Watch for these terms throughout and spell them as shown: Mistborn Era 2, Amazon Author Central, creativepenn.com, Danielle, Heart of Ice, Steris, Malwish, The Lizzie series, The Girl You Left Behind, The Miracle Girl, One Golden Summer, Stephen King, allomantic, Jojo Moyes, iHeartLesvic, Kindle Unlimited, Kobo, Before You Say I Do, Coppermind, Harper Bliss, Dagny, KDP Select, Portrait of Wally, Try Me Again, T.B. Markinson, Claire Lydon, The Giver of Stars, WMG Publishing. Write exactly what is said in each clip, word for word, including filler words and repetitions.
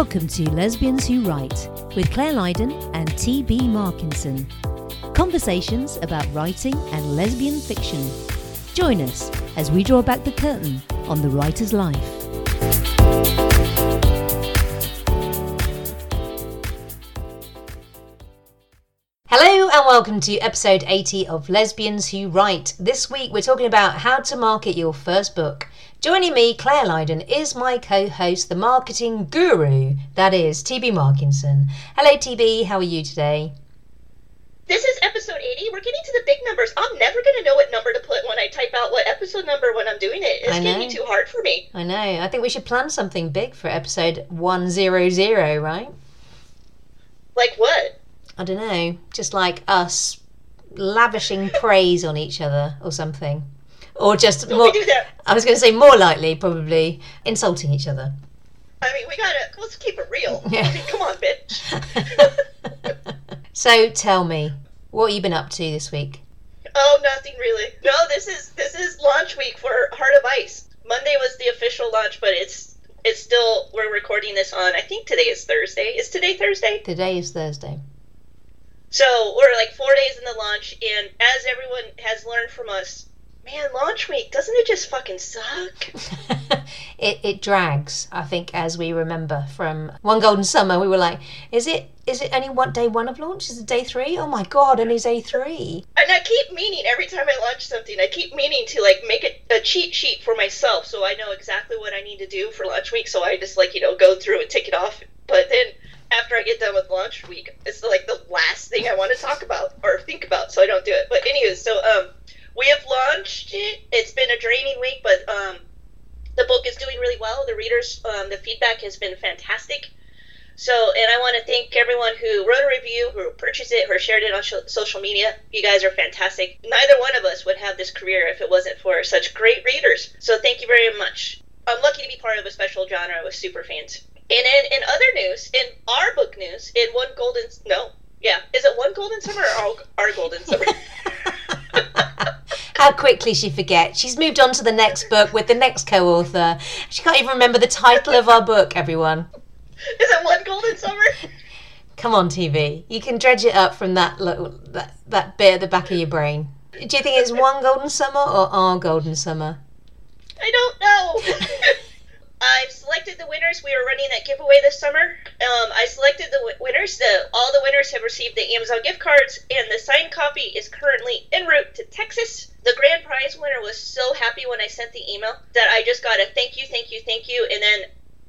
Welcome to Lesbians Who Write with Claire Lydon and T B. Markinson. Conversations about writing and lesbian fiction. Join us as we draw back the curtain on the writer's life. Hello and welcome to episode eighty of Lesbians Who Write. This week we're talking about how to market your first book. Joining me, Claire Lydon, is my co-host, the marketing guru, that is T B. Markinson. Hello T B, how are you today? This is episode eighty. We're getting to the big numbers. I'm never going to know what number to put when I type out what episode number when I'm doing it. It's going to be too hard for me. I know. I think we should plan something big for episode one hundred, right? Like what? I don't know. Just like us lavishing praise on each other or something. Or just don't more. We do that. I was going to say more likely, probably insulting each other. I mean, we gotta let's keep it real. Yeah. I mean, come on, bitch. So tell me, what have you been up to this week? Oh, nothing really. No, this is this is launch week for Heart of Ice. Monday was the official launch, but it's it's still we're recording this on. I think today is Thursday. Is today Thursday? Today is Thursday. So we're like four days in the launch, and as everyone has learned from us. Man, launch week, doesn't it just fucking suck? it it drags, I think, as we remember from One Golden Summer. We were like, is it is it only one day one of launch? Is it day three? Oh my god, only day three. And I keep meaning, every time I launch something, I keep meaning to like make a, a cheat sheet for myself so I know exactly what I need to do for launch week. So I just like, you know, go through and tick it off. But then after I get done with launch week, it's like the last thing I want to talk about or think about, so I don't do it. But anyway, so, um... we have launched it. It's been a draining week, but um, the book is doing really well. The readers, um, the feedback has been fantastic. So, and I want to thank everyone who wrote a review, who purchased it, who shared it on sh- social media. You guys are fantastic. Neither one of us would have this career if it wasn't for such great readers. So thank you very much. I'm lucky to be part of a special genre with super fans. And in, in other news, in our book news, in One Golden... No, yeah. Is it One Golden Summer or Our, our Golden Summer? How quickly she forgets. She's moved on to the next book with the next co-author. She can't even remember the title of our book, everyone. Is it One Golden Summer? Come on, T V. You can dredge it up from that little, that, that bit at the back of your brain. Do you think it's One Golden Summer or Our Golden Summer? I don't know. I've selected the winners. We are running that giveaway this summer. Um, I selected the w- winners. The, all the winners have received the Amazon gift cards, and the signed copy is currently en route to Texas. The grand prize winner was so happy when I sent the email that I just got a thank you, thank you, thank you, and then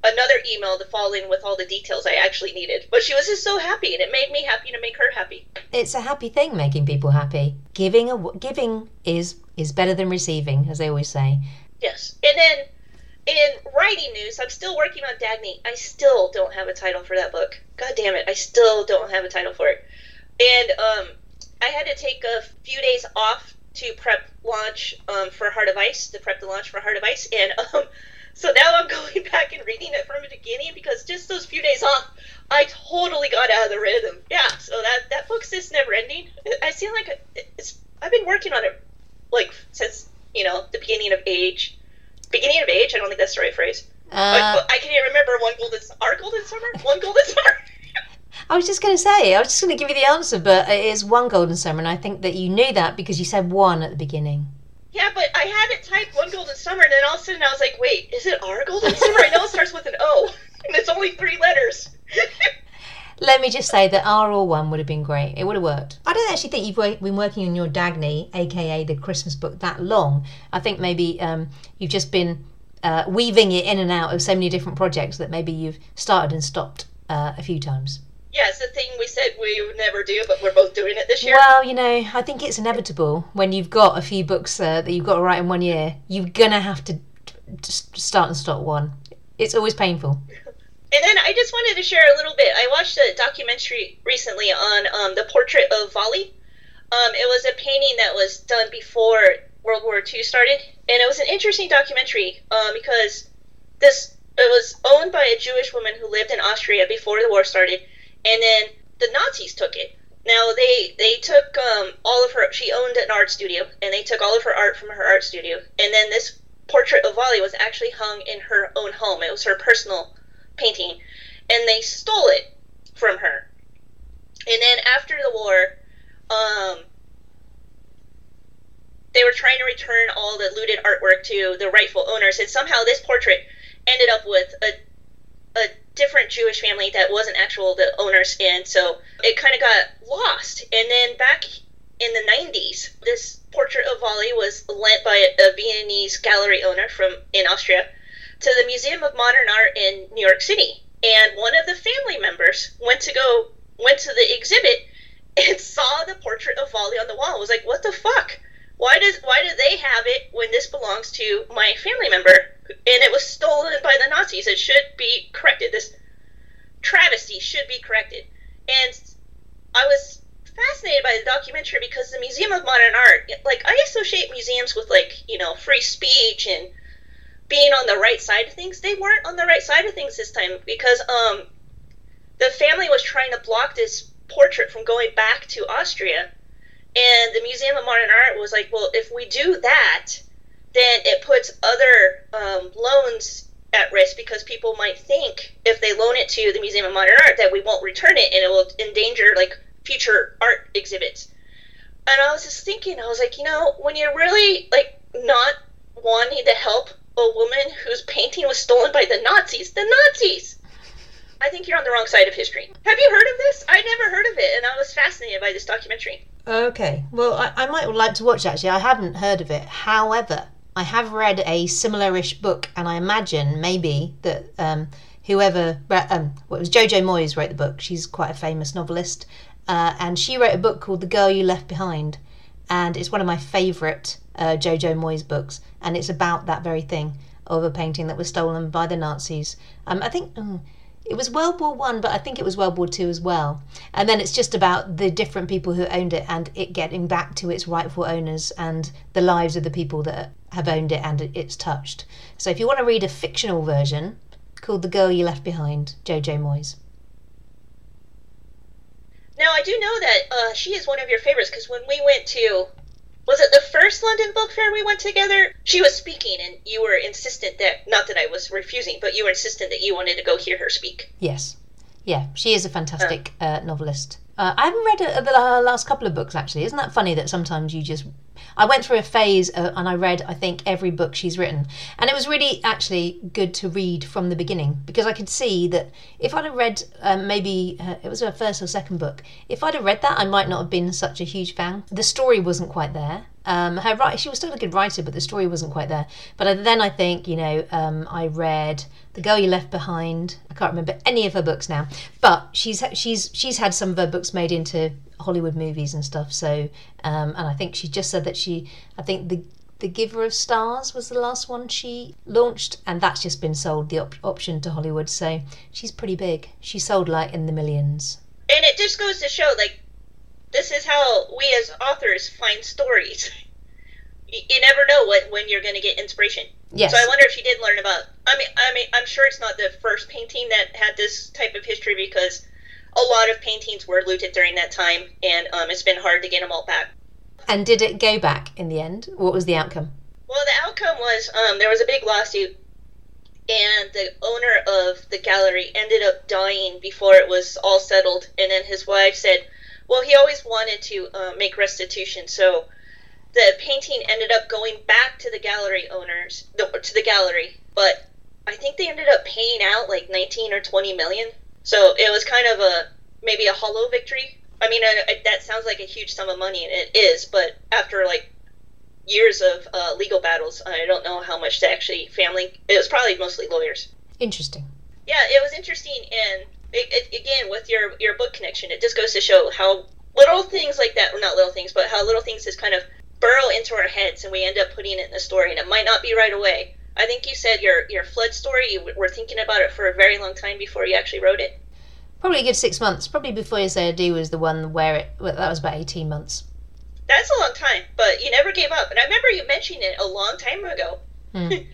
another email to fall in with all the details I actually needed. But she was just so happy, and it made me happy to make her happy. It's a happy thing, making people happy. Giving a, giving is is better than receiving, as they always say. Yes, and then... in writing news, I'm still working on Dagny. I still don't have a title for that book. God damn it, I still don't have a title for it. And um, I had to take a few days off to prep launch um, for Heart of Ice, to prep the launch for Heart of Ice. And um, so now I'm going back and reading it from the beginning because just those few days off, I totally got out of the rhythm. Yeah, so that, that book's just never ending. I feel like it's, I've been working on it like since, you know, the beginning of age. Beginning of age? I don't think that's the right phrase. Uh, I, I can't even remember one golden... Our golden summer? One golden summer? I was just going to say, I was just going to give you the answer, but it is One Golden Summer, and I think that you knew that because you said one at the beginning. Yeah, but I had it typed One Golden Summer, and then all of a sudden I was like, wait, is it Our Golden Summer? I know it starts with an O, and it's only three letters. Let me just say that R or one would have been great. It would have worked. I don't actually think you've been working on your Dagny, a k a the Christmas book, that long. I think maybe um, you've just been uh, weaving it in and out of so many different projects that maybe you've started and stopped uh, a few times. Yeah, it's the thing we said we would never do, but we're both doing it this year. Well, you know, I think it's inevitable when you've got a few books uh, that you've got to write in one year. You're going to have to just start and stop one. It's always painful. And then I just wanted to share a little bit. I watched a documentary recently on um, the Portrait of Wally. Um, it was a painting that was done before World War Two started. And it was an interesting documentary um, because this it was owned by a Jewish woman who lived in Austria before the war started. And then the Nazis took it. Now, they, they took um, all of her... She owned an art studio, and they took all of her art from her art studio. And then this Portrait of Wally was actually hung in her own home. It was her personal painting, and they stole it from her. And then after the war, um, they were trying to return all the looted artwork to the rightful owners, and somehow this portrait ended up with a a different Jewish family that wasn't actual the owners, and so it kind of got lost. And then back in the nineties, this portrait of Wally was lent by a Viennese gallery owner from in Austria to the Museum of Modern Art in New York City. And one of the family members went to go went to the exhibit and saw the portrait of Wally on the wall. Was like, what the fuck? Why does why do they have it when this belongs to my family member? And it was stolen by the Nazis. It should be corrected. This travesty should be corrected. And I was fascinated by the documentary because the Museum of Modern Art, like, I associate museums with, like, you know, free speech and being on the right side of things. They weren't on the right side of things this time because um, the family was trying to block this portrait from going back to Austria. And the Museum of Modern Art was like, well, if we do that, then it puts other um, loans at risk because people might think if they loan it to the Museum of Modern Art that we won't return it and it will endanger, like, future art exhibits. And I was just thinking, I was like, you know, when you're really, like, not wanting to help a woman whose painting was stolen by the Nazis, the Nazis! I think you're on the wrong side of history. Have you heard of this? I never heard of it, and I was fascinated by this documentary. Okay, well, I, I might like to watch, actually. I haven't heard of it. However, I have read a similar-ish book, and I imagine maybe that um, whoever... Um, well, it was Jojo Moyes wrote the book. She's quite a famous novelist. Uh, and she wrote a book called The Girl You Left Behind. And it's one of my favourite uh, Jojo Moyes books. And it's about that very thing of a painting that was stolen by the Nazis. Um, I think... Mm, It was World War One, but I think it was World War Two as well. And then it's just about the different people who owned it and it getting back to its rightful owners and the lives of the people that have owned it and it's touched. So if you want to read a fictional version called The Girl You Left Behind, Jojo Moyes. Now, I do know that uh, she is one of your favorites because when we went to, was it the first London Book Fair we went together? She was speaking and you were insistent that, not that I was refusing, but you were insistent that you wanted to go hear her speak. Yes. Yeah, she is a fantastic uh, uh, novelist. Uh, I haven't read her, the, her last couple of books, actually. Isn't that funny that sometimes you just... I went through a phase uh, and I read, I think, every book she's written. And it was really, actually, good to read from the beginning because I could see that if I'd have read um, maybe... Uh, it was her first or second book. If I'd have read that, I might not have been such a huge fan. The story wasn't quite there. Um, her She was still a good writer, but the story wasn't quite there. But then I think, you know, um, I read The Girl You Left Behind. I can't remember any of her books now. But she's she's she's had some of her books made into Hollywood movies and stuff. So, um, and I think she just said that she, I think the the Giver of Stars was the last one she launched. And that's just been sold, the op- option to Hollywood. So she's pretty big. She sold like in the millions. And it just goes to show, like, this is how we as authors find stories. You never know what when you're going to get inspiration. Yes. So I wonder if she did learn about... I mean, I mean, I'm sure it's not the first painting that had this type of history because a lot of paintings were looted during that time and um, it's been hard to get them all back. And did it go back in the end? What was the outcome? Well, the outcome was um, there was a big lawsuit and the owner of the gallery ended up dying before it was all settled. And then his wife said... Well, he always wanted to uh, make restitution, so the painting ended up going back to the gallery owners, to the gallery, but I think they ended up paying out like nineteen or twenty million. So it was kind of a, maybe a hollow victory. I mean, I, I, that sounds like a huge sum of money, and it is, but after like years of uh, legal battles, I don't know how much to actually family, it was probably mostly lawyers. Interesting. Yeah, it was interesting, and... It, it, again, with your, your book connection, it just goes to show how little things like that, well, not little things, but how little things just kind of burrow into our heads and we end up putting it in the story, and it might not be right away. I think you said your, your flood story, you were thinking about it for a very long time before you actually wrote it. Probably a good six months. Probably Before You Say I Do was the one where it, well, that was about eighteen months. That's a long time, but you never gave up. And I remember you mentioning it a long time ago. Mm.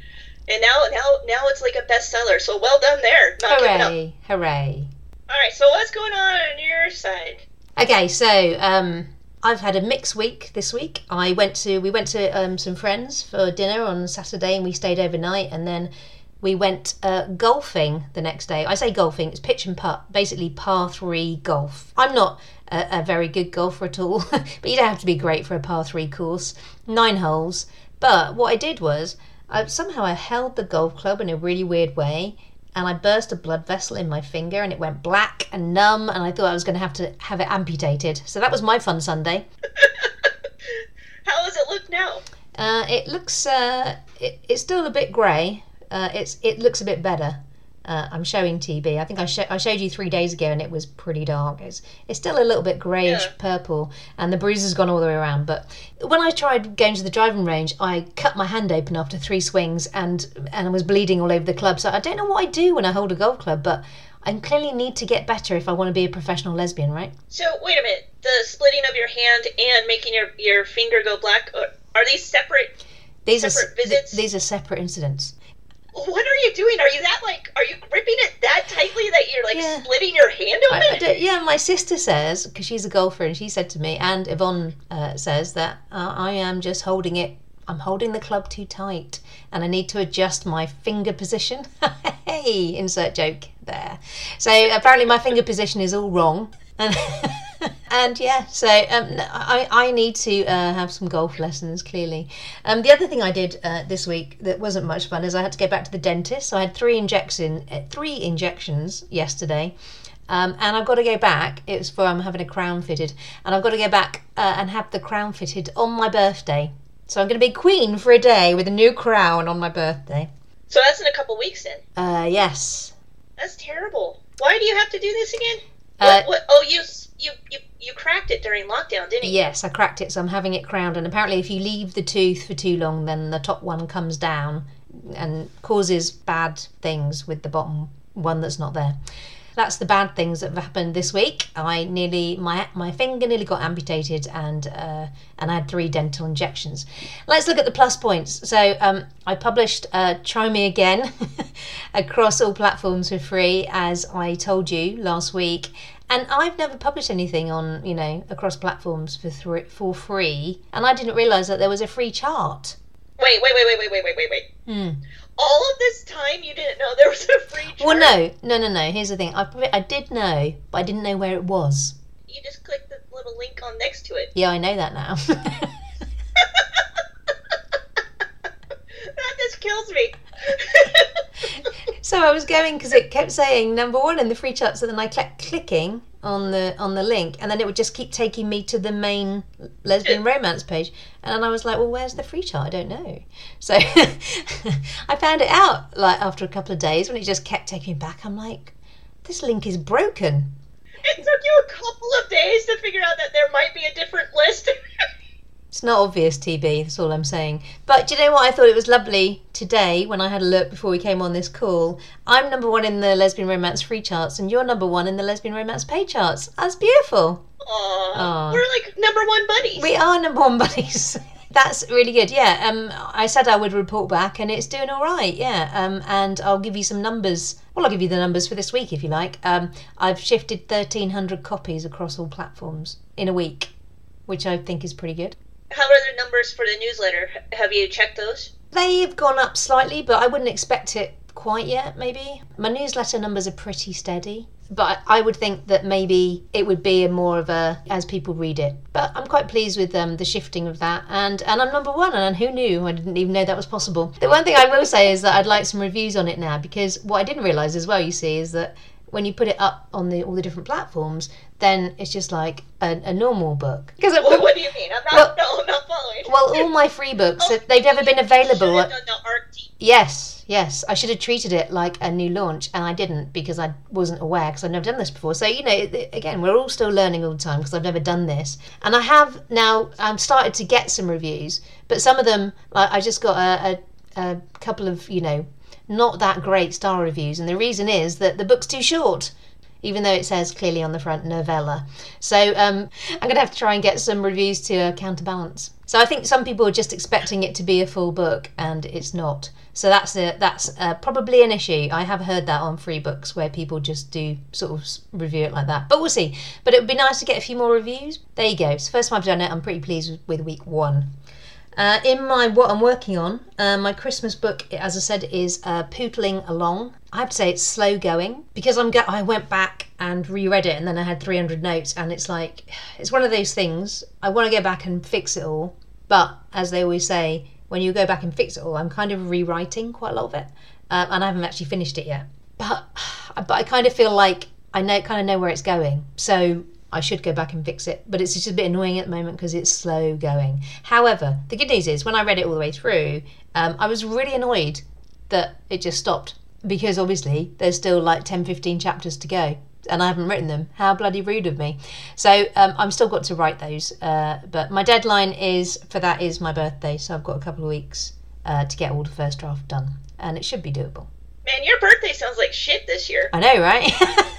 And now, now, now it's like a bestseller. So well done there. Not hooray! Hooray! All right. So what's going on on your side? Okay. So um, I've had a mixed week this week. I went to we went to um, some friends for dinner on Saturday, and we stayed overnight. And then we went uh, golfing the next day. I say golfing, it's pitch and putt, basically par three golf. I'm not a, a very good golfer at all, but you don't have to be great for a par three course, nine holes. But what I did was, I, somehow I held the golf club in a really weird way, and I burst a blood vessel in my finger, and it went black and numb, and I thought I was going to have to have it amputated. So that was my fun Sunday. How does it look now? Uh, it looks, uh, it, it's still a bit grey. Uh, it's it looks a bit better. Uh, I'm showing T B. I think I, sh I showed you three days ago, and it was pretty dark. It's it's still a little bit greyish yeah. purple, and the bruise has gone all the way around. But when I tried going to the driving range, I cut my hand open after three swings, and and I was bleeding all over the club. So I don't know what I do when I hold a golf club, but I clearly need to get better if I want to be a professional lesbian, right? So wait a minute, the splitting of your hand and making your your finger go black, are these separate? These separate are visits. Th these are separate incidents. What are you doing? Are you that like? Are you gripping it that tightly that you're like yeah. splitting your hand open? I, I do, yeah, my sister says, because she's a golfer, and she said to me, and Yvonne uh, says that uh, I am just holding it. I'm holding the club too tight, and I need to adjust my finger position. Hey, insert joke there. So apparently my finger position is all wrong, and and yeah, so um, I I need to uh, have some golf lessons clearly. Um, the other thing I did uh, this week that wasn't much fun is I had to go back to the dentist. So I had three injection uh, three injections yesterday, um, and I've got to go back. It was for I'm um, having a crown fitted, and I've got to go back uh, and have the crown fitted on my birthday. So I'm going to be queen for a day with a new crown on my birthday. So that's in a couple of weeks then? Uh, yes. That's terrible. Why do you have to do this again? Uh, what, what, oh, you, you you you cracked it during lockdown, didn't you? Yes, I cracked it, so I'm having it crowned. And apparently if you leave the tooth for too long, then the top one comes down and causes bad things with the bottom one that's not there. That's the bad things that have happened this week. I nearly, my my finger nearly got amputated, and uh, and I had three dental injections. Let's look at the plus points. So um, I published uh, Try Me Again across all platforms for free, as I told you last week. And I've never published anything on, you know, across platforms for th for free. And I didn't realise that there was a free chart. Wait, wait, wait, wait, wait, wait, wait, wait, wait. Mm. All of this time you didn't know there was a free chart? Well, no, no, no, no. Here's the thing. I, I did know, but I didn't know where it was. You just clicked the little link on next to it. Yeah, I know that now. That just kills me. So I was going, because it kept saying number one in the free chart, so then I kept clicking on the on the link, and then it would just keep taking me to the main lesbian romance page, and then I was like, well, where's the free chart? I don't know. So I found it out like after a couple of days when it just kept taking me back. I'm like, this link is broken. It took you a couple of days to figure out that there might be a different list. It's not obvious, T B, that's all I'm saying. But do you know what? I thought it was lovely today when I had a look before we came on this call. I'm number one in the lesbian romance free charts, and you're number one in the lesbian romance pay charts. That's beautiful. Aww. Aww. We're like number one buddies. We are number one buddies. That's really good, yeah. Um, I said I would report back, and it's doing all right, yeah. Um, and I'll give you some numbers. Well, I'll give you the numbers for this week, if you like. Um, I've shifted thirteen hundred copies across all platforms in a week, which I think is pretty good. How are the numbers for the newsletter? Have you checked those? They've gone up slightly, but I wouldn't expect it quite yet, maybe. My newsletter numbers are pretty steady, but I would think that maybe it would be a more of a as people read it. But I'm quite pleased with um, the shifting of that, and, and I'm number one, and who knew? I didn't even know that was possible. The one thing I will say is that I'd like some reviews on it now, because what I didn't realise as well, you see, is that when you put it up on the all the different platforms, then it's just like a, a normal book. Because well, what do you mean? I'm not, well, no, I'm not following. Well, all my free books, oh, they've never been available. You should have done the art. Yes, yes. I should have treated it like a new launch, and I didn't, because I wasn't aware, because I've never done this before. So, you know, again, we're all still learning all the time, because I've never done this. And I have now, I've started to get some reviews, but some of them, like, I just got a, a, a couple of, you know, not that great star reviews, and the reason is that the book's too short, even though it says clearly on the front novella. So um, I'm going to have to try and get some reviews to uh, counterbalance. So I think some people are just expecting it to be a full book, and it's not. So that's a, that's a, probably an issue. I have heard that on free books, where people just do sort of review it like that. But we'll see. But it would be nice to get a few more reviews. There you go. It's the first time I've done it. I'm pretty pleased with week one. Uh, in my what I'm working on, uh, my Christmas book, as I said, is uh, Pootling Along. I have to say it's slow going because I'm. Go I went back and reread it, and then I had three hundred notes, and it's like it's one of those things. I want to go back and fix it all, but as they always say, when you go back and fix it all, I'm kind of rewriting quite a lot of it, uh, and I haven't actually finished it yet. But but I kind of feel like I know kind of know where it's going, so. I should go back and fix it, but it's just a bit annoying at the moment because it's slow going. However, the good news is when I read it all the way through, um, I was really annoyed that it just stopped because obviously there's still like ten, fifteen chapters to go and I haven't written them. How bloody rude of me. So um, I'm still got to write those, uh, but my deadline is for that is my birthday. So I've got a couple of weeks uh, to get all the first draft done and it should be doable. Man, your birthday sounds like shit this year. I know, right?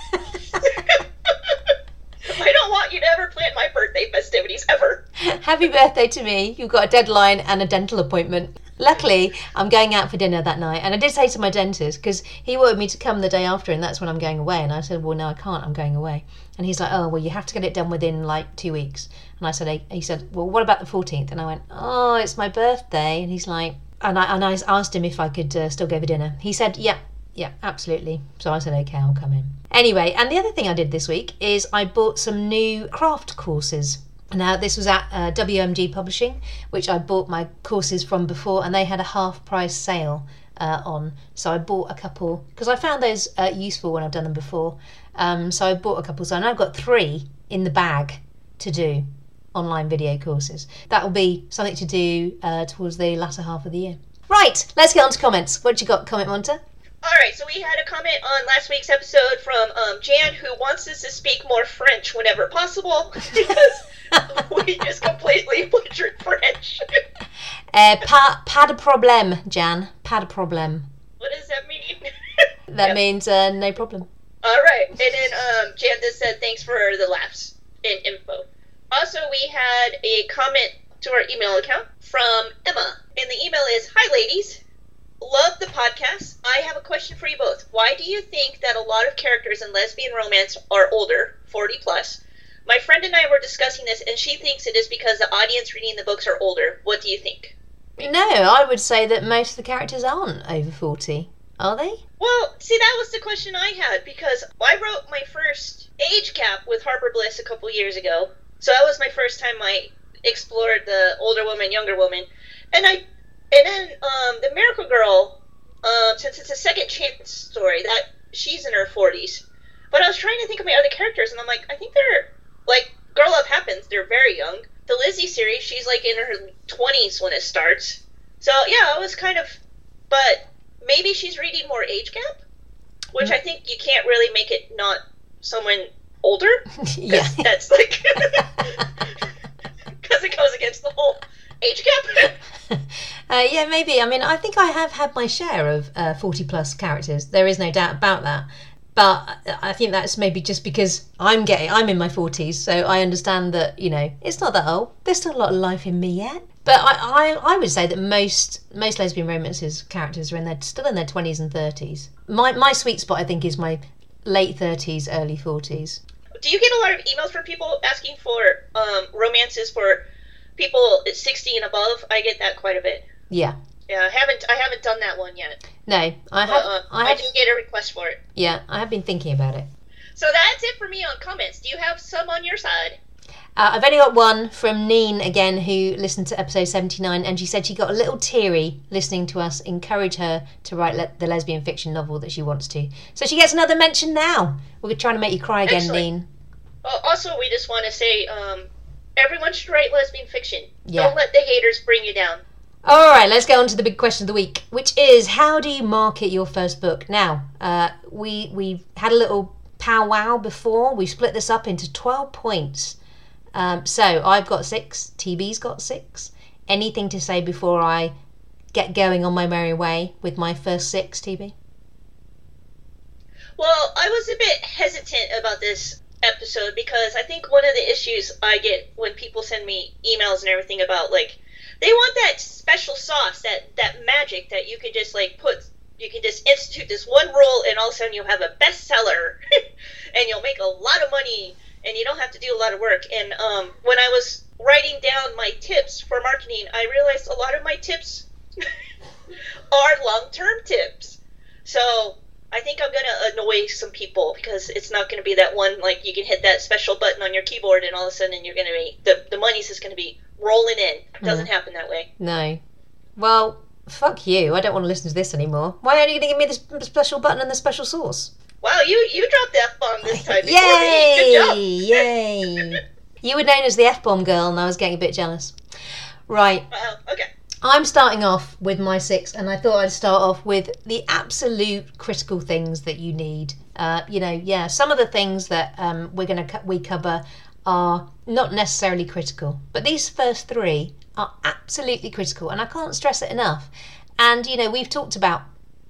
I don't want you to ever plan my birthday festivities ever. Happy birthday to me. You've got a deadline and a dental appointment. Luckily, I'm going out for dinner that night. And I did say to my dentist, because he wanted me to come the day after, and that's when I'm going away. And I said, well, no, I can't. I'm going away. And he's like, oh, well, you have to get it done within, like, two weeks. And I said, he said, well, what about the fourteenth? And I went, oh, it's my birthday. And he's like, and I, and I asked him if I could uh, still go for dinner. He said, yeah, yeah, absolutely. So I said, okay, I'll come in. Anyway, and the other thing I did this week is I bought some new craft courses. Now, this was at uh, W M G Publishing, which I bought my courses from before, and they had a half price sale uh, on. So I bought a couple, because I found those uh, useful when I've done them before. Um, so I bought a couple, so now I've got three in the bag to do online video courses. That will be something to do uh, towards the latter half of the year. Right, let's get on to comments. What you got, comment Monta? All right, so we had a comment on last week's episode from um, Jan, who wants us to speak more French whenever possible, because we just completely butchered French. uh, pas, pas de problème, Jan. Pas de problème. What does that mean? That yep. means uh, no problem. All right, and then um, Jan just said thanks for the laughs and info. Also, we had a comment to our email account from Emma, and the email is, hi, ladies. Love the podcast. I have a question for you both. Why do you think that a lot of characters in lesbian romance are older, forty plus? My friend and I were discussing this, and she thinks it is because the audience reading the books are older. What do you think? No, I would say that most of the characters aren't over forty. Are they? Well, see, that was the question I had, because I wrote my first age gap with Harper Bliss a couple years ago. So that was my first time I explored the older woman, younger woman. And I... And then um, The Miracle Girl, um, since it's a second chance story, that she's in her forties. But I was trying to think of my other characters, and I'm like, I think they're, like, Girl Love Happens, they're very young. The Lizzie series, she's, like, in her twenties when it starts. So, yeah, I was kind of, but maybe she's reading more age gap, which mm. I think you can't really make it not someone older. Yeah. That's, like, because it goes against the whole... age gap? uh, yeah, maybe. I mean, I think I have had my share of uh, forty plus characters. There is no doubt about that. But I think that's maybe just because I'm getting, I'm in my forties, so I understand that, you know, it's not that old. There's still a lot of life in me yet. But I, I, I would say that most most lesbian romances characters are in their, still in their twenties and thirties. My, my sweet spot, I think, is my late thirties, early forties. Do you get a lot of emails from people asking for um, romances for... people at sixty and above? I get that quite a bit. Yeah. Yeah, I haven't I haven't done that one yet. No, I have. Uh, I, have I do get a request for it. Yeah, I have been thinking about it. So that's it for me on comments. Do you have some on your side? Uh, I've only got one from Neen again, who listened to episode seventy-nine, and she said she got a little teary listening to us encourage her to write le- the lesbian fiction novel that she wants to. So she gets another mention now. We're trying to make you cry again, Excellent. Neen. Well, also, we just want to say... Um, everyone should write lesbian fiction. Yeah. Don't let the haters bring you down. All right, let's go on to the big question of the week, which is, how do you market your first book? Now, uh, we, we've had a little powwow before. We split this up into twelve points. Um, so I've got six. T B's got six. Anything to say before I get going on my merry way with my first six, T B? Well, I was a bit hesitant about this episode because I think one of the issues I get when people send me emails and everything about, like, they want that special sauce, that that magic that you can just, like, put, you can just institute this one rule and all of a sudden you'll have a bestseller and you'll make a lot of money and you don't have to do a lot of work. And um when I was writing down my tips for marketing, I realized a lot of my tips are long-term tips. So I think I'm going to annoy some people, because it's not going to be that one, like, you can hit that special button on your keyboard and all of a sudden you're going to be, the, the money's just going to be rolling in. It doesn't mm. happen that way. No. Well, fuck you. I don't want to listen to this anymore. Why aren't you going to give me this special button and the special sauce? Wow, you, you dropped the F-bomb this time. Yay! Yay! You were known as the F-bomb girl and I was getting a bit jealous. Right. Wow, okay. I'm starting off with my six, and I thought I'd start off with the absolute critical things that you need. Uh, you know, yeah, some of the things that um, we're going to we cover are not necessarily critical, but these first three are absolutely critical, and I can't stress it enough. And you know, we've talked about,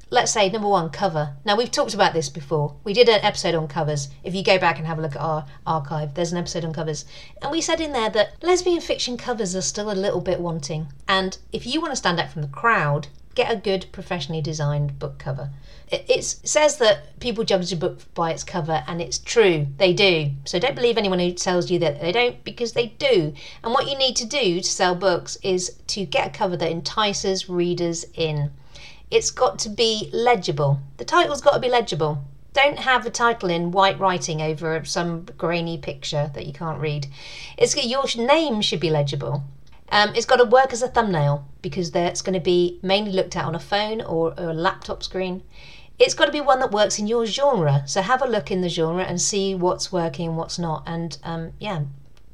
let's say, number one, cover. Now, we've talked about this before. We did an episode on covers. If you go back and have a look at our archive, there's an episode on covers. And we said in there that lesbian fiction covers are still a little bit wanting. And if you want to stand out from the crowd, get a good professionally designed book cover. It, it's, it says that people judge a book by its cover, and it's true. They do. So don't believe anyone who tells you that they don't, because they do. And what you need to do to sell books is to get a cover that entices readers in. It's got to be legible. The title's got to be legible. Don't have a title in white writing over some grainy picture that you can't read. It's your name should be legible. Um, it's got to work as a thumbnail, because that's going to be mainly looked at on a phone or, or a laptop screen. It's got to be one that works in your genre. So have a look in the genre and see what's working and what's not. And um, yeah,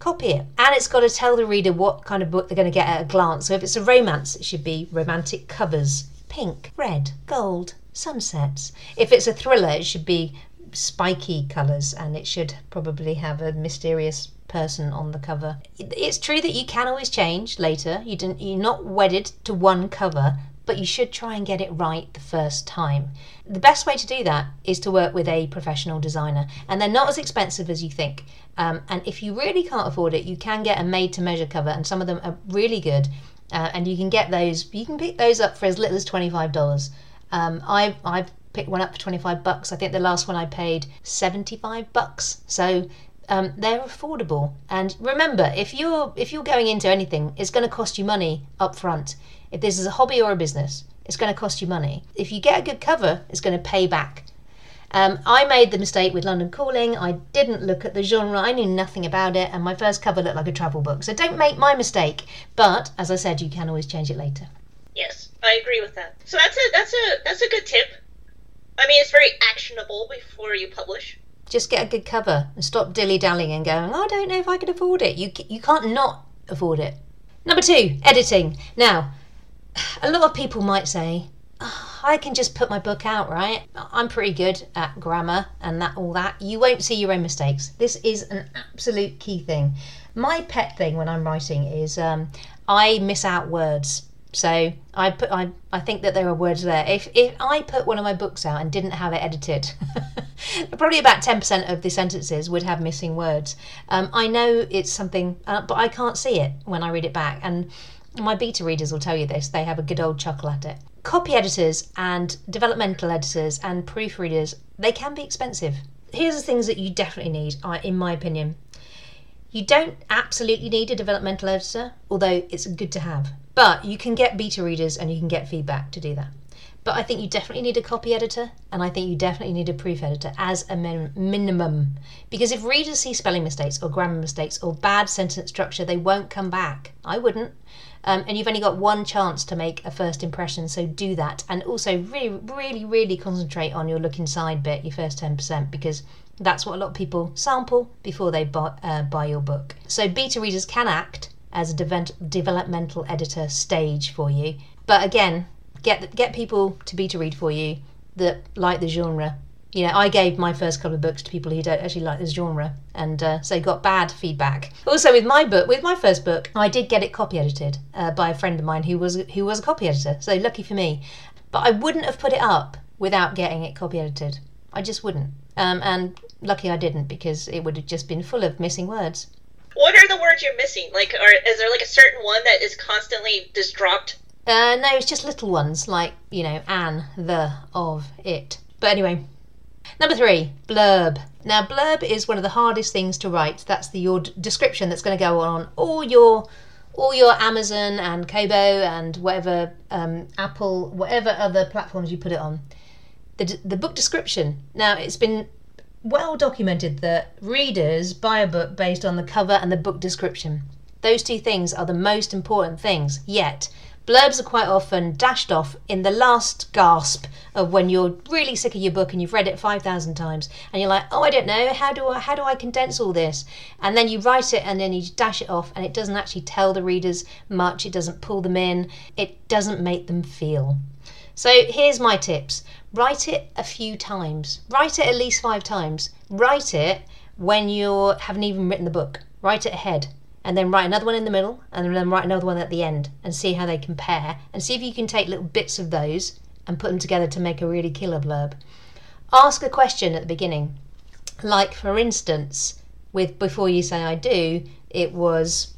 copy it. And it's got to tell the reader what kind of book they're going to get at a glance. So if it's a romance, it should be romantic covers. Pink, red, gold, sunsets. If it's a thriller, it should be spiky colours, and it should probably have a mysterious person on the cover. It's true that you can always change later. You didn't, you're not wedded to one cover, but you should try and get it right the first time. The best way to do that is to work with a professional designer, and they're not as expensive as you think. Um, and if you really can't afford it, you can get a made-to-measure cover, and some of them are really good. Uh, and you can get those, you can pick those up for as little as twenty-five dollars. Um, I've, I've picked one up for twenty-five bucks. I think the last one I paid seventy-five bucks. So um, they're affordable. And remember, if you're, if you're going into anything, it's going to cost you money up front. If this is a hobby or a business, it's going to cost you money. If you get a good cover, it's going to pay back. Um, I made the mistake with London Calling. I didn't look at the genre. I knew nothing about it. And my first cover looked like a travel book. So don't make my mistake. But as I said, you can always change it later. Yes, I agree with that. So that's a that's a that's a good tip. I mean, it's very actionable before you publish. Just get a good cover and stop dilly-dallying and going, oh, I don't know if I can afford it. You you can't not afford it. Number two, editing. Now, a lot of people might say, I can just put my book out, right? I'm pretty good at grammar and that, all that. You won't see your own mistakes. This is an absolute key thing. My pet thing when I'm writing is um, I miss out words. So I put I, I think that there are words there. If if I put one of my books out and didn't have it edited, probably about ten percent of the sentences would have missing words. Um, I know it's something, uh, but I can't see it when I read it back. And my beta readers will tell you this. They have a good old chuckle at it. Copy editors and developmental editors and proofreaders, they can be expensive. Here's the things that you definitely need, in my opinion. You don't absolutely need a developmental editor, although it's good to have. But you can get beta readers and you can get feedback to do that. But I think you definitely need a copy editor, and I think you definitely need a proof editor as a min- minimum. Because if readers see spelling mistakes or grammar mistakes or bad sentence structure, they won't come back. I wouldn't. Um, and you've only got one chance to make a first impression, so do that. And also really, really, really concentrate on your look inside bit, your first ten percent, because that's what a lot of people sample before they buy, uh, buy your book. So beta readers can act as a de- developmental editor stage for you. But again, get get people to beta read for you that like the genre. You know, I gave my first couple of books to people who don't actually like this genre, and uh, so got bad feedback. Also, with my book, with my first book, I did get it copy edited uh, by a friend of mine who was who was a copy editor. So lucky for me. But I wouldn't have put it up without getting it copy edited. I just wouldn't. Um, and lucky I didn't, because it would have just been full of missing words. What are the words you're missing? Like, are, is there like a certain one that is constantly just dropped? Uh, no, it's just little ones like, you know, an, the, of, it. But anyway. Number three, blurb. Now, blurb is one of the hardest things to write. That's the your description that's going to go on all your all your Amazon and Kobo and whatever um, Apple, whatever other platforms you put it on. The, the book description. Now, it's been well documented that readers buy a book based on the cover and the book description. Those two things are the most important things, yet blurbs are quite often dashed off in the last gasp of when you're really sick of your book and you've read it five thousand times and you're like, oh, I don't know, how do I, how do I condense all this? And then you write it and then you dash it off and it doesn't actually tell the readers much, it doesn't pull them in, it doesn't make them feel. So here's my tips. Write it a few times. Write it at least five times. Write it when you haven't even written the book. Write it ahead. And then write another one in the middle, and then write another one at the end, and see how they compare, and see if you can take little bits of those and put them together to make a really killer blurb. Ask a question at the beginning. Like, for instance, with Before You Say I Do, it was,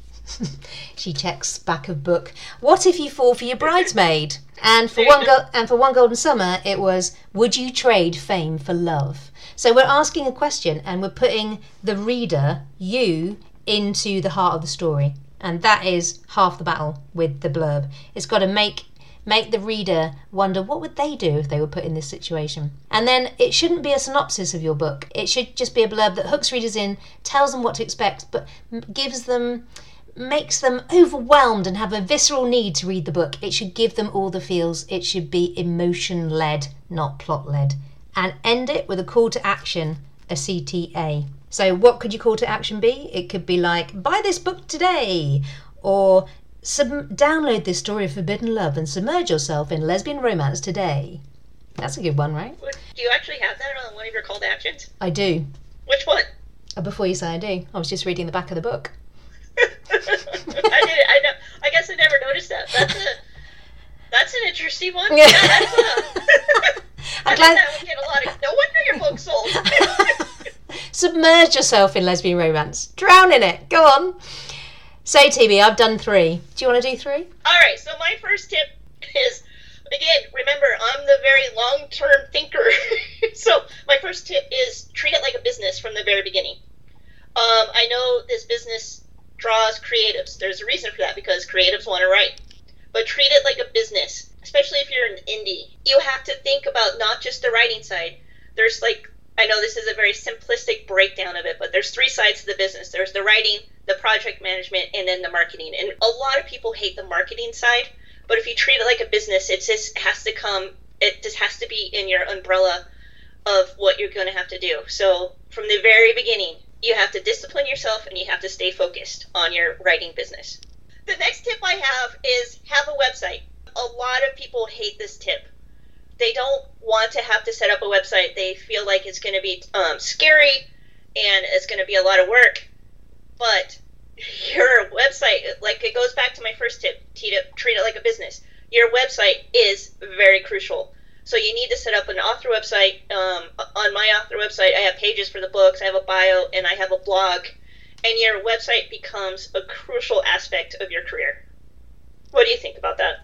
she checks back of book, what if you fall for your bridesmaid? And for one go- and for One Golden Summer, it was, would you trade fame for love? So we're asking a question, and we're putting the reader, you, into the heart of the story, and that is half the battle with the blurb. It's got to make make the reader wonder, what would they do if they were put in this situation? And then it shouldn't be a synopsis of your book. It should just be a blurb that hooks readers in, tells them what to expect, but gives them, makes them overwhelmed and have a visceral need to read the book. It should give them all the feels. It should be emotion led, not plot led. And end it with a call to action, a C T A. So what could your call to action be? It could be like, buy this book today, or sub- download this story of forbidden love and submerge yourself in lesbian romance today. That's a good one, right? Do you actually have that on one of your call to actions? I do. Which one? Oh, Before You Say I Do. I was just reading the back of the book. I did. I know. I guess I never noticed that. That's a. That's an interesting one. Yeah. That's a, I'm I glad that would get a lot of. No wonder your book sold. Submerge yourself in lesbian romance. Drown in it. Go on. So, T B, I've done three. Do you want to do three? All right. So my first tip is, again, remember, I'm the very long-term thinker. So my first tip is treat it like a business from the very beginning. Um, I know this business draws creatives. There's a reason for that, because creatives want to write. But treat it like a business, especially if you're an indie. You have to think about not just the writing side. There's like... I know this is a very simplistic breakdown of it, but there's three sides to the business. There's the writing, the project management, and then the marketing. And a lot of people hate the marketing side, but if you treat it like a business, it just has to come, it just has to be in your umbrella of what you're going to have to do. So from the very beginning, you have to discipline yourself and you have to stay focused on your writing business. The next tip I have is have a website. A lot of people hate this tip. They don't want to have to set up a website. They feel like it's going to be um, scary and it's going to be a lot of work. But your website, like it goes back to my first tip, treat it like a business. Your website is very crucial. So you need to set up an author website. Um, on my author website, I have pages for the books, I have a bio, and I have a blog. And your website becomes a crucial aspect of your career. What do you think about that?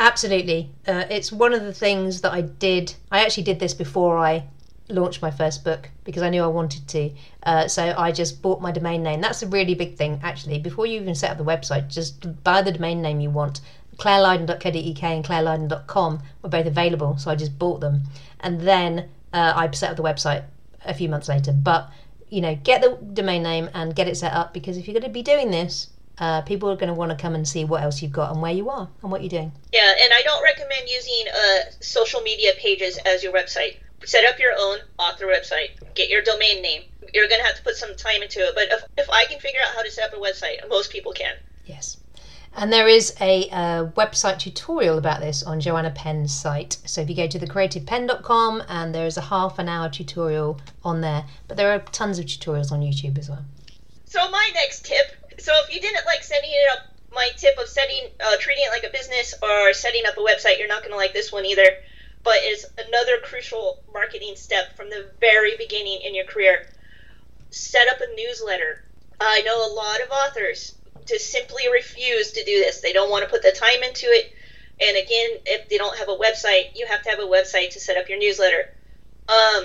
Absolutely. Uh, it's one of the things that I did. I actually did this before I launched my first book because I knew I wanted to. Uh, so I just bought my domain name. That's a really big thing, actually. Before you even set up the website, just buy the domain name you want. claire lydon dot co dot u k and claire lydon dot com were both available, so I just bought them. And then uh, I set up the website a few months later. But, you know, get the domain name and get it set up, because if you're going to be doing this, Uh, people are going to want to come and see what else you've got and where you are and what you're doing. Yeah, and I don't recommend using uh, social media pages as your website. Set up your own author website. Get your domain name. You're going to have to put some time into it. But if, if I can figure out how to set up a website, most people can. Yes. And there is a uh, website tutorial about this on Joanna Penn's site. So if you go to the creative penn dot com, and there is a half an hour tutorial on there. But there are tons of tutorials on YouTube as well. So my next tip... So if you didn't like setting it up, my tip of setting, uh, treating it like a business or setting up a website, you're not going to like this one either. But it's another crucial marketing step from the very beginning in your career. Set up a newsletter. I know a lot of authors just simply refuse to do this. They don't want to put the time into it. And again, if they don't have a website, you have to have a website to set up your newsletter. Um,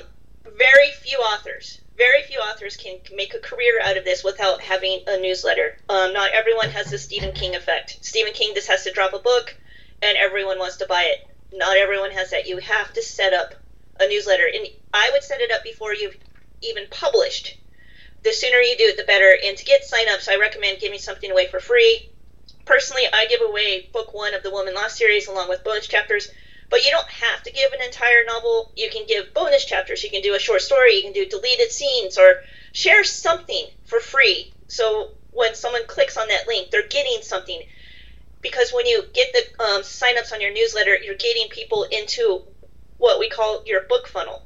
very few authors very few authors can make a career out of this without having a newsletter. Um, not everyone has the Stephen King effect. Stephen King just has to drop a book and everyone wants to buy it. Not everyone has that. You have to set up a newsletter. And I would set it up before you've even published. The sooner you do it, the better. And to get signups, I recommend giving something away for free. Personally, I give away book one of the Woman Lost series along with bonus chapters. But you don't have to give an entire novel. You can give bonus chapters. You can do a short story. You can do deleted scenes or share something for free. So when someone clicks on that link, they're getting something. Because when you get the um, signups on your newsletter, you're getting people into what we call your book funnel.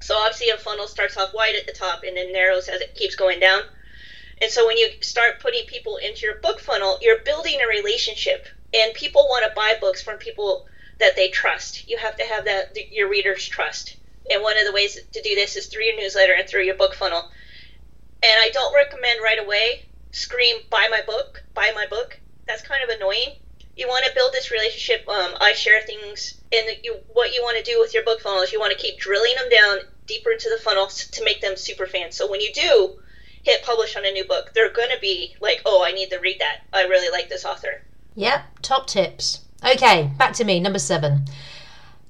So obviously a funnel starts off wide at the top and then narrows as it keeps going down. And so when you start putting people into your book funnel, you're building a relationship. And people want to buy books from people that they trust. You have to have that your readers trust. And one of the ways to do this is through your newsletter and through your book funnel. And I don't recommend right away scream, buy my book, buy my book. That's kind of annoying. You want to build this relationship. Um, I share things, and you, what you want to do with your book funnel is you want to keep drilling them down deeper into the funnel to make them super fans. So when you do hit publish on a new book, they're going to be like, oh, I need to read that. I really like this author. Yep, top tips. Okay, back to me, number seven.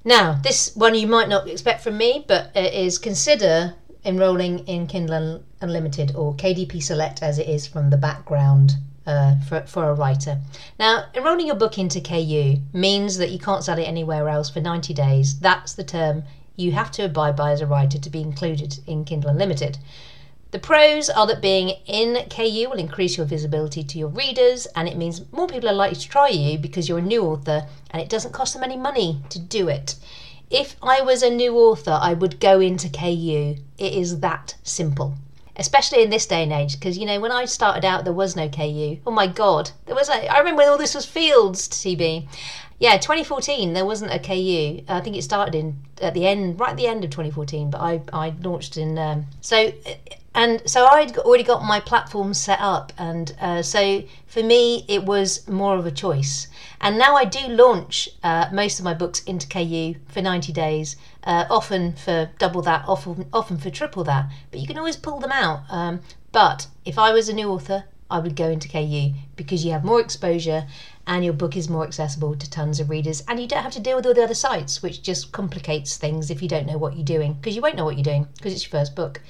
Now, this one you might not expect from me, but it is consider enrolling in Kindle Unlimited, or K D P Select as it is from the background uh, for, for a writer. Now, enrolling your book into K U means that you can't sell it anywhere else for ninety days. That's the term you have to abide by as a writer to be included in Kindle Unlimited. The pros are that being in K U will increase your visibility to your readers, and it means more people are likely to try you because you're a new author and it doesn't cost them any money to do it. If I was a new author, I would go into K U. It is that simple, especially in this day and age, because, you know, when I started out, there was no K U. Oh, my God. There was a, I remember when all this was fields, T B. Yeah, twenty fourteen, there wasn't a K U. I think it started in at the end, right at the end of twenty fourteen, but I, I launched in... Um, so... And so I'd already got my platform set up, and uh, so for me it was more of a choice. And now I do launch uh, most of my books into K U for ninety days, uh, often for double that, often, often for triple that, but you can always pull them out. Um, but if I was a new author, I would go into K U because you have more exposure and your book is more accessible to tons of readers, and you don't have to deal with all the other sites, which just complicates things if you don't know what you're doing, because you won't know what you're doing because it's your first book.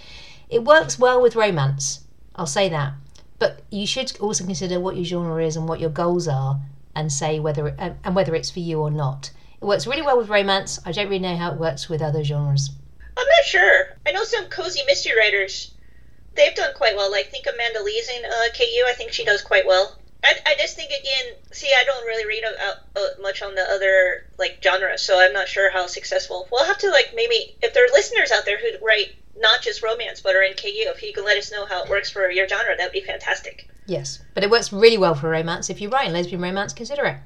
It works well with romance, I'll say that, but you should also consider what your genre is and what your goals are, and say whether it, and whether it's for you or not. It works really well with romance. I don't really know how it works with other genres. I'm not sure. I know some cozy mystery writers, they've done quite well. Like, think Amanda Lee's in uh, K U. I think she does quite well. I, I just think, again, see, I don't really read out, uh, much on the other, like, genres, so I'm not sure how successful. We'll have to, like, maybe, if there are listeners out there who write not just romance but are in K U, if you can let us know how it works for your genre, that would be fantastic. Yes, but it works really well for romance. If you're writing lesbian romance, consider it.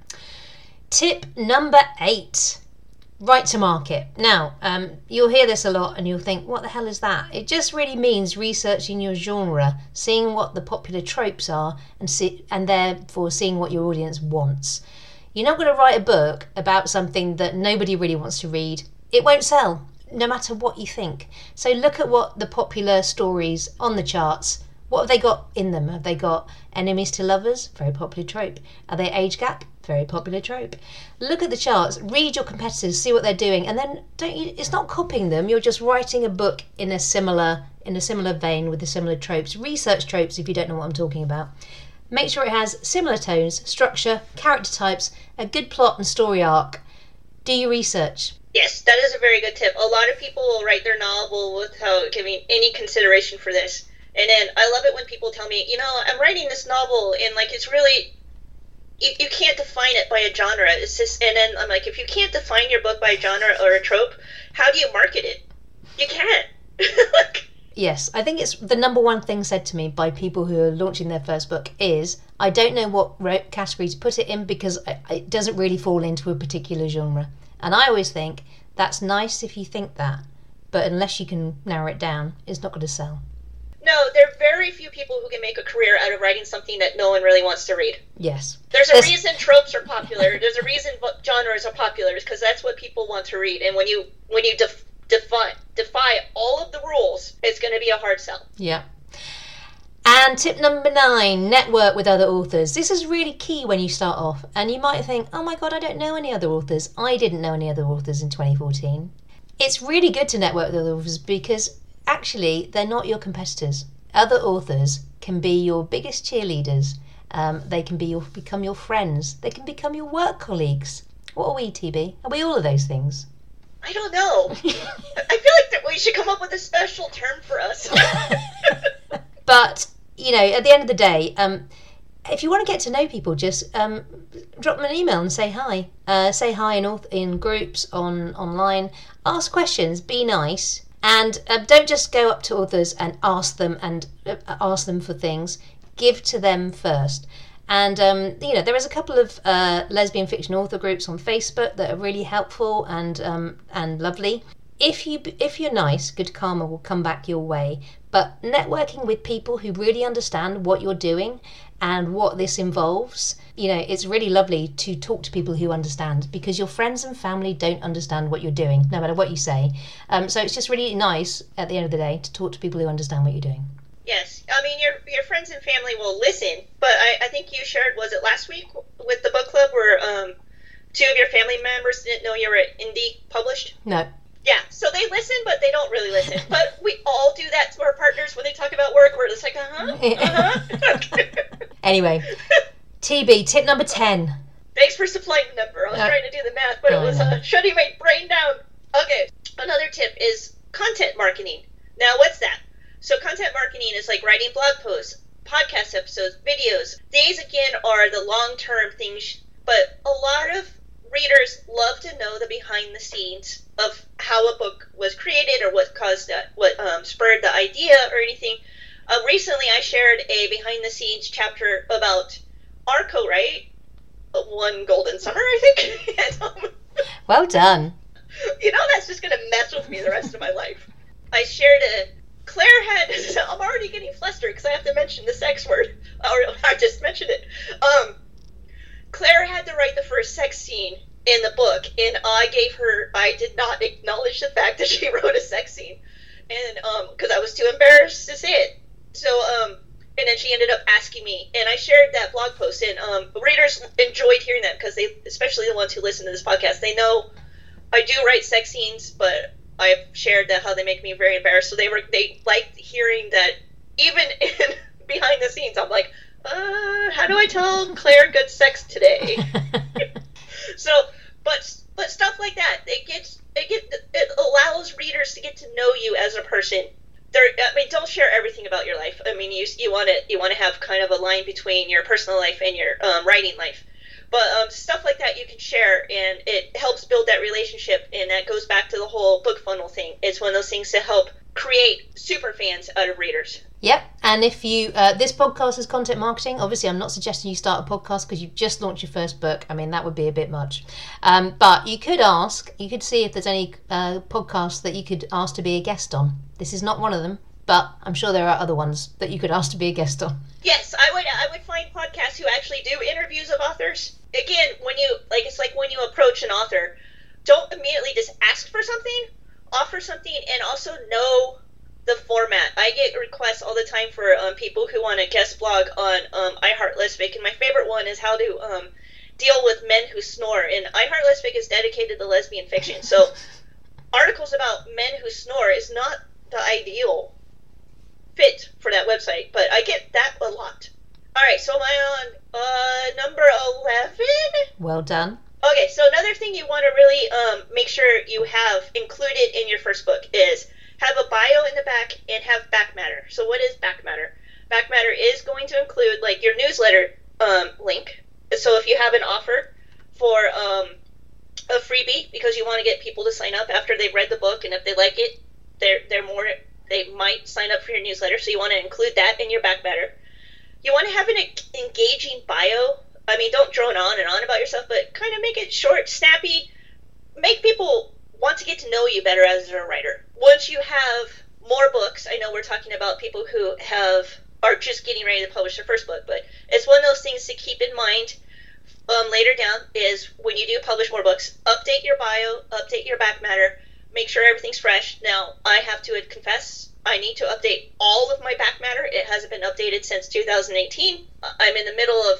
Tip number eight, right to market. Now, um, you'll hear this a lot and you'll think, what the hell is that? It just really means researching your genre, seeing what the popular tropes are, and see, and therefore seeing what your audience wants. You're not going to write a book about something that nobody really wants to read. It won't sell, no matter what you think. So look at what the popular stories on the charts, what have they got in them? Have they got enemies to lovers? Very popular trope. Are they age gap? Very popular trope. Look at the charts, read your competitors, see what they're doing, and then don't you, it's not copying them, you're just writing a book in a similar in a similar vein with the similar tropes. Research tropes if you don't know what I'm talking about. Make sure it has similar tones, structure, character types, a good plot and story arc. Do your research. Yes, that is a very good tip. A lot of people will write their novel without giving any consideration for this. And then I love it when people tell me, you know, I'm writing this novel, and, like, it's really, you, you can't define it by a genre. It's just, and then I'm like, if you can't define your book by a genre or a trope, how do you market it? You can't. Yes, I think it's the number one thing said to me by people who are launching their first book is, I don't know what category to put it in because it doesn't really fall into a particular genre. And I always think, that's nice if you think that, but unless you can narrow it down, it's not going to sell. No, there are very few people who can make a career out of writing something that no one really wants to read. Yes. There's a There's... reason tropes are popular. There's a reason genres are popular, because that's what people want to read. And when you when you def- defy, defy all of the rules, it's going to be a hard sell. Yeah. And tip number nine, network with other authors. This is really key when you start off. And you might think, oh my God, I don't know any other authors. I didn't know any other authors in twenty fourteen. It's really good to network with other authors because actually they're not your competitors. Other authors can be your biggest cheerleaders. Um, they can be your, become your friends. They can become your work colleagues. What are we, T B? Are we all of those things? I don't know. I feel like that we should come up with a special term for us. But, you know, at the end of the day, um, if you want to get to know people, just um, drop them an email and say hi. Uh, say hi in auth- in groups, on online. Ask questions. Be nice. And uh, don't just go up to authors and ask them and uh, ask them for things. Give to them first. And, um, you know, there is a couple of uh, lesbian fiction author groups on Facebook that are really helpful and um, and lovely. If you, if you're nice, good karma will come back your way. But networking with people who really understand what you're doing and what this involves, you know, it's really lovely to talk to people who understand, because your friends and family don't understand what you're doing, no matter what you say. Um, so it's just really nice at the end of the day to talk to people who understand what you're doing. Yes. I mean, your your friends and family will listen, but I, I think you shared, was it last week with the book club where um, two of your family members didn't know you were indie published? No. Yeah, so they listen, but they don't really listen. But we all do that to our partners when they talk about work. We're just like, uh-huh, uh-huh. Anyway, T B, tip number ten. Thanks for supplying the number. I was uh, trying to do the math, but oh, it was uh, shutting my brain down. Okay, another tip is content marketing. Now, what's that? So content marketing is like writing blog posts, podcast episodes, videos. These, again, are the long-term things, but a lot of readers love to know the behind the scenes of how a book was created or what caused that, what um, spurred the idea or anything. Uh, recently, I shared a behind the scenes chapter about our co-write, One Golden Summer, I think. And, um, well done. You know, that's just going to mess with me the rest of my life. I shared a, Claire had, I'm already getting flustered because I have to mention the sex word, or I just mentioned it. Um, Claire had to write the first sex scene in the book, and I gave her, I did not acknowledge the fact that she wrote a sex scene, and um, because I was too embarrassed to say it. So um, and then she ended up asking me, and I shared that blog post, and um, readers enjoyed hearing that because they, especially the ones who listen to this podcast, they know I do write sex scenes, but I've shared that how they make me very embarrassed. So they were, they liked hearing that even in behind the scenes. I'm like, uh, how do I tell Claire good sex today? So, but but stuff like that, it gets it get it allows readers to get to know you as a person. There, I mean, don't share everything about your life. I mean, you you want to you want to have kind of a line between your personal life and your um, writing life. But um, stuff like that you can share, and it helps build that relationship, and that goes back to the whole book funnel thing. It's one of those things to help create super fans out of readers. Yep, and if you, uh, this podcast is content marketing. Obviously, I'm not suggesting you start a podcast because you've just launched your first book. I mean, that would be a bit much. Um, but you could ask, you could see if there's any uh, podcasts that you could ask to be a guest on. This is not one of them, but I'm sure there are other ones that you could ask to be a guest on. Yes, I would I would find podcasts who actually do interviews of authors. Again, when you like it's like when you approach an author, don't immediately just ask for something, offer something, and also know the format. I get requests all the time for um, people who want to guest blog on um, iHeartLesvic, and my favorite one is how to um, deal with men who snore. And iHeartLesvic is dedicated to lesbian fiction, so articles about men who snore is not the ideal fit for that website, but I get that a lot. All right, so am I on uh, number eleven? Well done. Okay, so another thing you want to really um, make sure you have included in your first book is have a bio in the back and have back matter. So what is back matter? Back matter is going to include like your newsletter um, link. So if you have an offer for um, a freebie, because you want to get people to sign up after they've read the book, and if they like it, they're they're more... they might sign up for your newsletter, so you want to include that in your back matter. You want to have an engaging bio. I mean, don't drone on and on about yourself, but kind of make it short, snappy. Make people want to get to know you better as a writer. Once you have more books, I know we're talking about people who have are just getting ready to publish their first book, but it's one of those things to keep in mind um, later down is when you do publish more books, update your bio, update your back matter, make sure everything's fresh. Now, I have to confess, I need to update all of my back matter. It hasn't been updated since two thousand eighteen. I'm in the middle of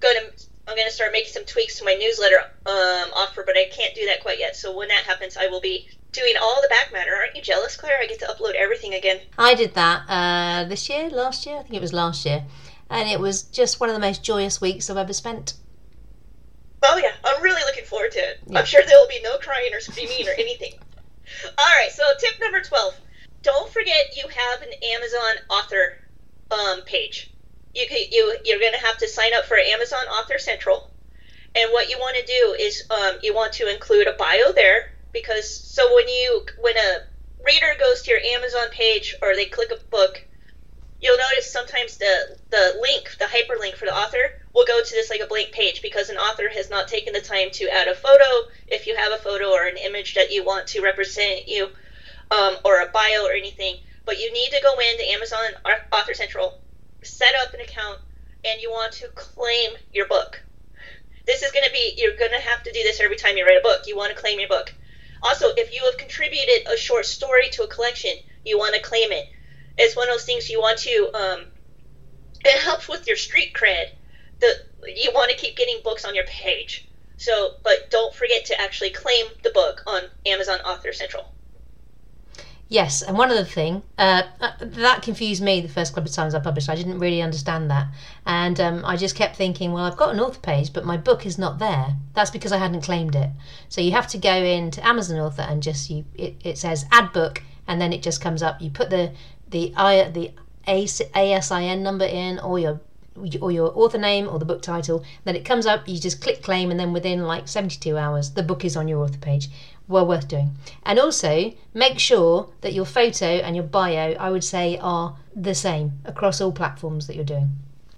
going to... I'm going to start making some tweaks to my newsletter um, offer, but I can't do that quite yet. So when that happens, I will be doing all the back matter. Aren't you jealous, Claire? I get to upload everything again. I did that uh, this year, last year. I think it was last year. And it was just one of the most joyous weeks I've ever spent. Oh, yeah. I'm really looking forward to it. Yeah. I'm sure there will be no crying or screaming or anything. All right. So tip number twelve. Don't forget you have an Amazon author um, page. You can, you, you're going to have to sign up for Amazon Author Central. And what you want to do is um, you want to include a bio there, because so when you when a reader goes to your Amazon page or they click a book, you'll notice sometimes the, the link, the hyperlink for the author will go to this like a blank page, because an author has not taken the time to add a photo, if you have a photo or an image that you want to represent you, um, or a bio or anything. But you need to go into Amazon Author Central, set up an account, and you want to claim your book. This is going to be, you're going to have to do this every time you write a book. You want to claim your book. Also, if you have contributed a short story to a collection, you want to claim it. It's one of those things you want to, um, it helps with your street cred. The, you want to keep getting books on your page. So, but don't forget to actually claim the book on Amazon Author Central. Yes, and one other thing, uh, that confused me the first couple of times I published. I didn't really understand that. And um, I just kept thinking, well, I've got an author page, but my book is not there. That's because I hadn't claimed it. So you have to go into Amazon Author and just, you, it, it says add book, and then it just comes up. You put the the I, the A S I N number in, or your or your author name or the book title, then it comes up, you just click claim, and then within like seventy-two hours the book is on your author page. Well worth doing. And also make sure that your photo and your bio, I would say, are the same across all platforms that you're doing.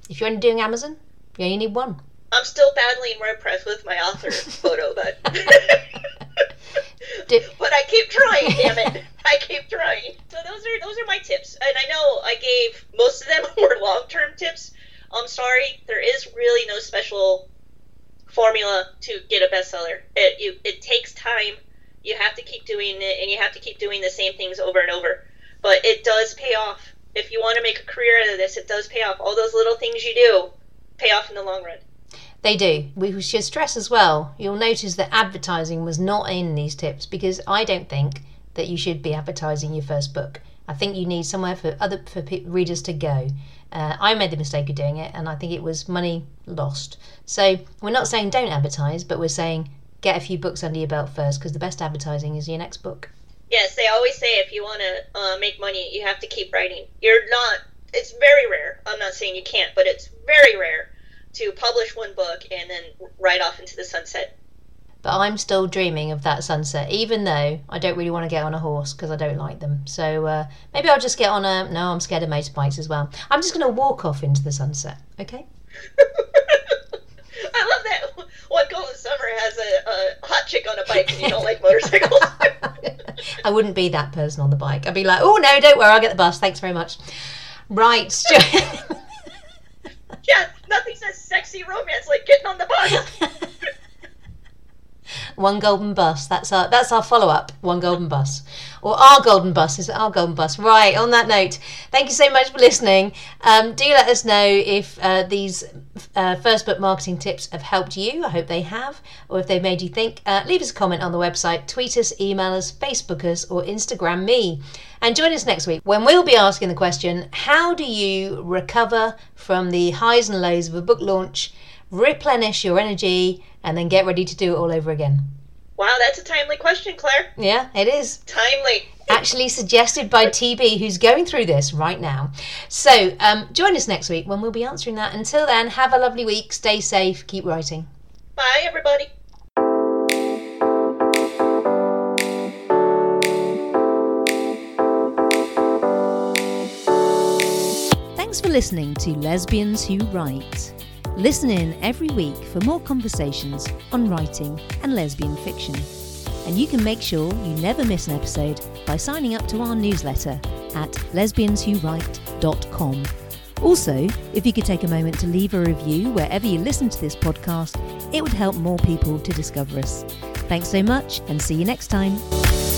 If you're only doing Amazon, you only need one. I'm still battling WordPress with my author photo, but Do- but I keep trying, damn it. I keep trying. So those are those are my tips. And I know I gave most of them were long-term tips. I'm sorry, there is really no special formula to get a bestseller. It you it takes time. You have to keep doing it, and you have to keep doing the same things over and over. But it does pay off. If you want to make a career out of this, it does pay off. All those little things you do pay off in the long run. They do. We should stress as well, you'll notice that advertising was not in these tips, because I don't think that you should be advertising your first book. I think you need somewhere for other for readers to go. Uh, I made the mistake of doing it, and I think it was money lost. So we're not saying don't advertise, but we're saying get a few books under your belt first, because the best advertising is your next book. Yes, they always say if you want to uh, make money, you have to keep writing. You're not, it's very rare. I'm not saying you can't, but it's very rare to publish one book and then ride off into the sunset. But I'm still dreaming of that sunset, even though I don't really want to get on a horse because I don't like them. So uh, maybe I'll just get on a... No, I'm scared of motorbikes as well. I'm just going to walk off into the sunset, okay? I love that One Golden Summer has a, a hot chick on a bike and you don't like motorcycles. I wouldn't be that person on the bike. I'd be like, oh, no, don't worry, I'll get the bus. Thanks very much. Right. Yeah, nothing says sexy romance like getting on the bus. One Golden Bus. That's our that's our follow-up. One Golden Bus. Or our Golden Bus is our Golden Bus. Right, on that note, thank you so much for listening. Um, do let us know if uh, these uh, first book marketing tips have helped you. I hope they have. Or if they've made you think. Uh, leave us a comment on the website. Tweet us, email us, Facebook us, or Instagram me. And join us next week when we'll be asking the question, how do you recover from the highs and lows of a book launch, replenish your energy, and then get ready to do it all over again? Wow, that's a timely question, Claire. Yeah, it is. Timely. Actually suggested by T B, who's going through this right now. So um, join us next week when we'll be answering that. Until then, have a lovely week. Stay safe. Keep writing. Bye, everybody. Thanks for listening to Lesbians Who Write. Listen in every week for more conversations on writing and lesbian fiction. And you can make sure you never miss an episode by signing up to our newsletter at lesbians who write dot com. Also, if you could take a moment to leave a review wherever you listen to this podcast, it would help more people to discover us. Thanks so much, and see you next time.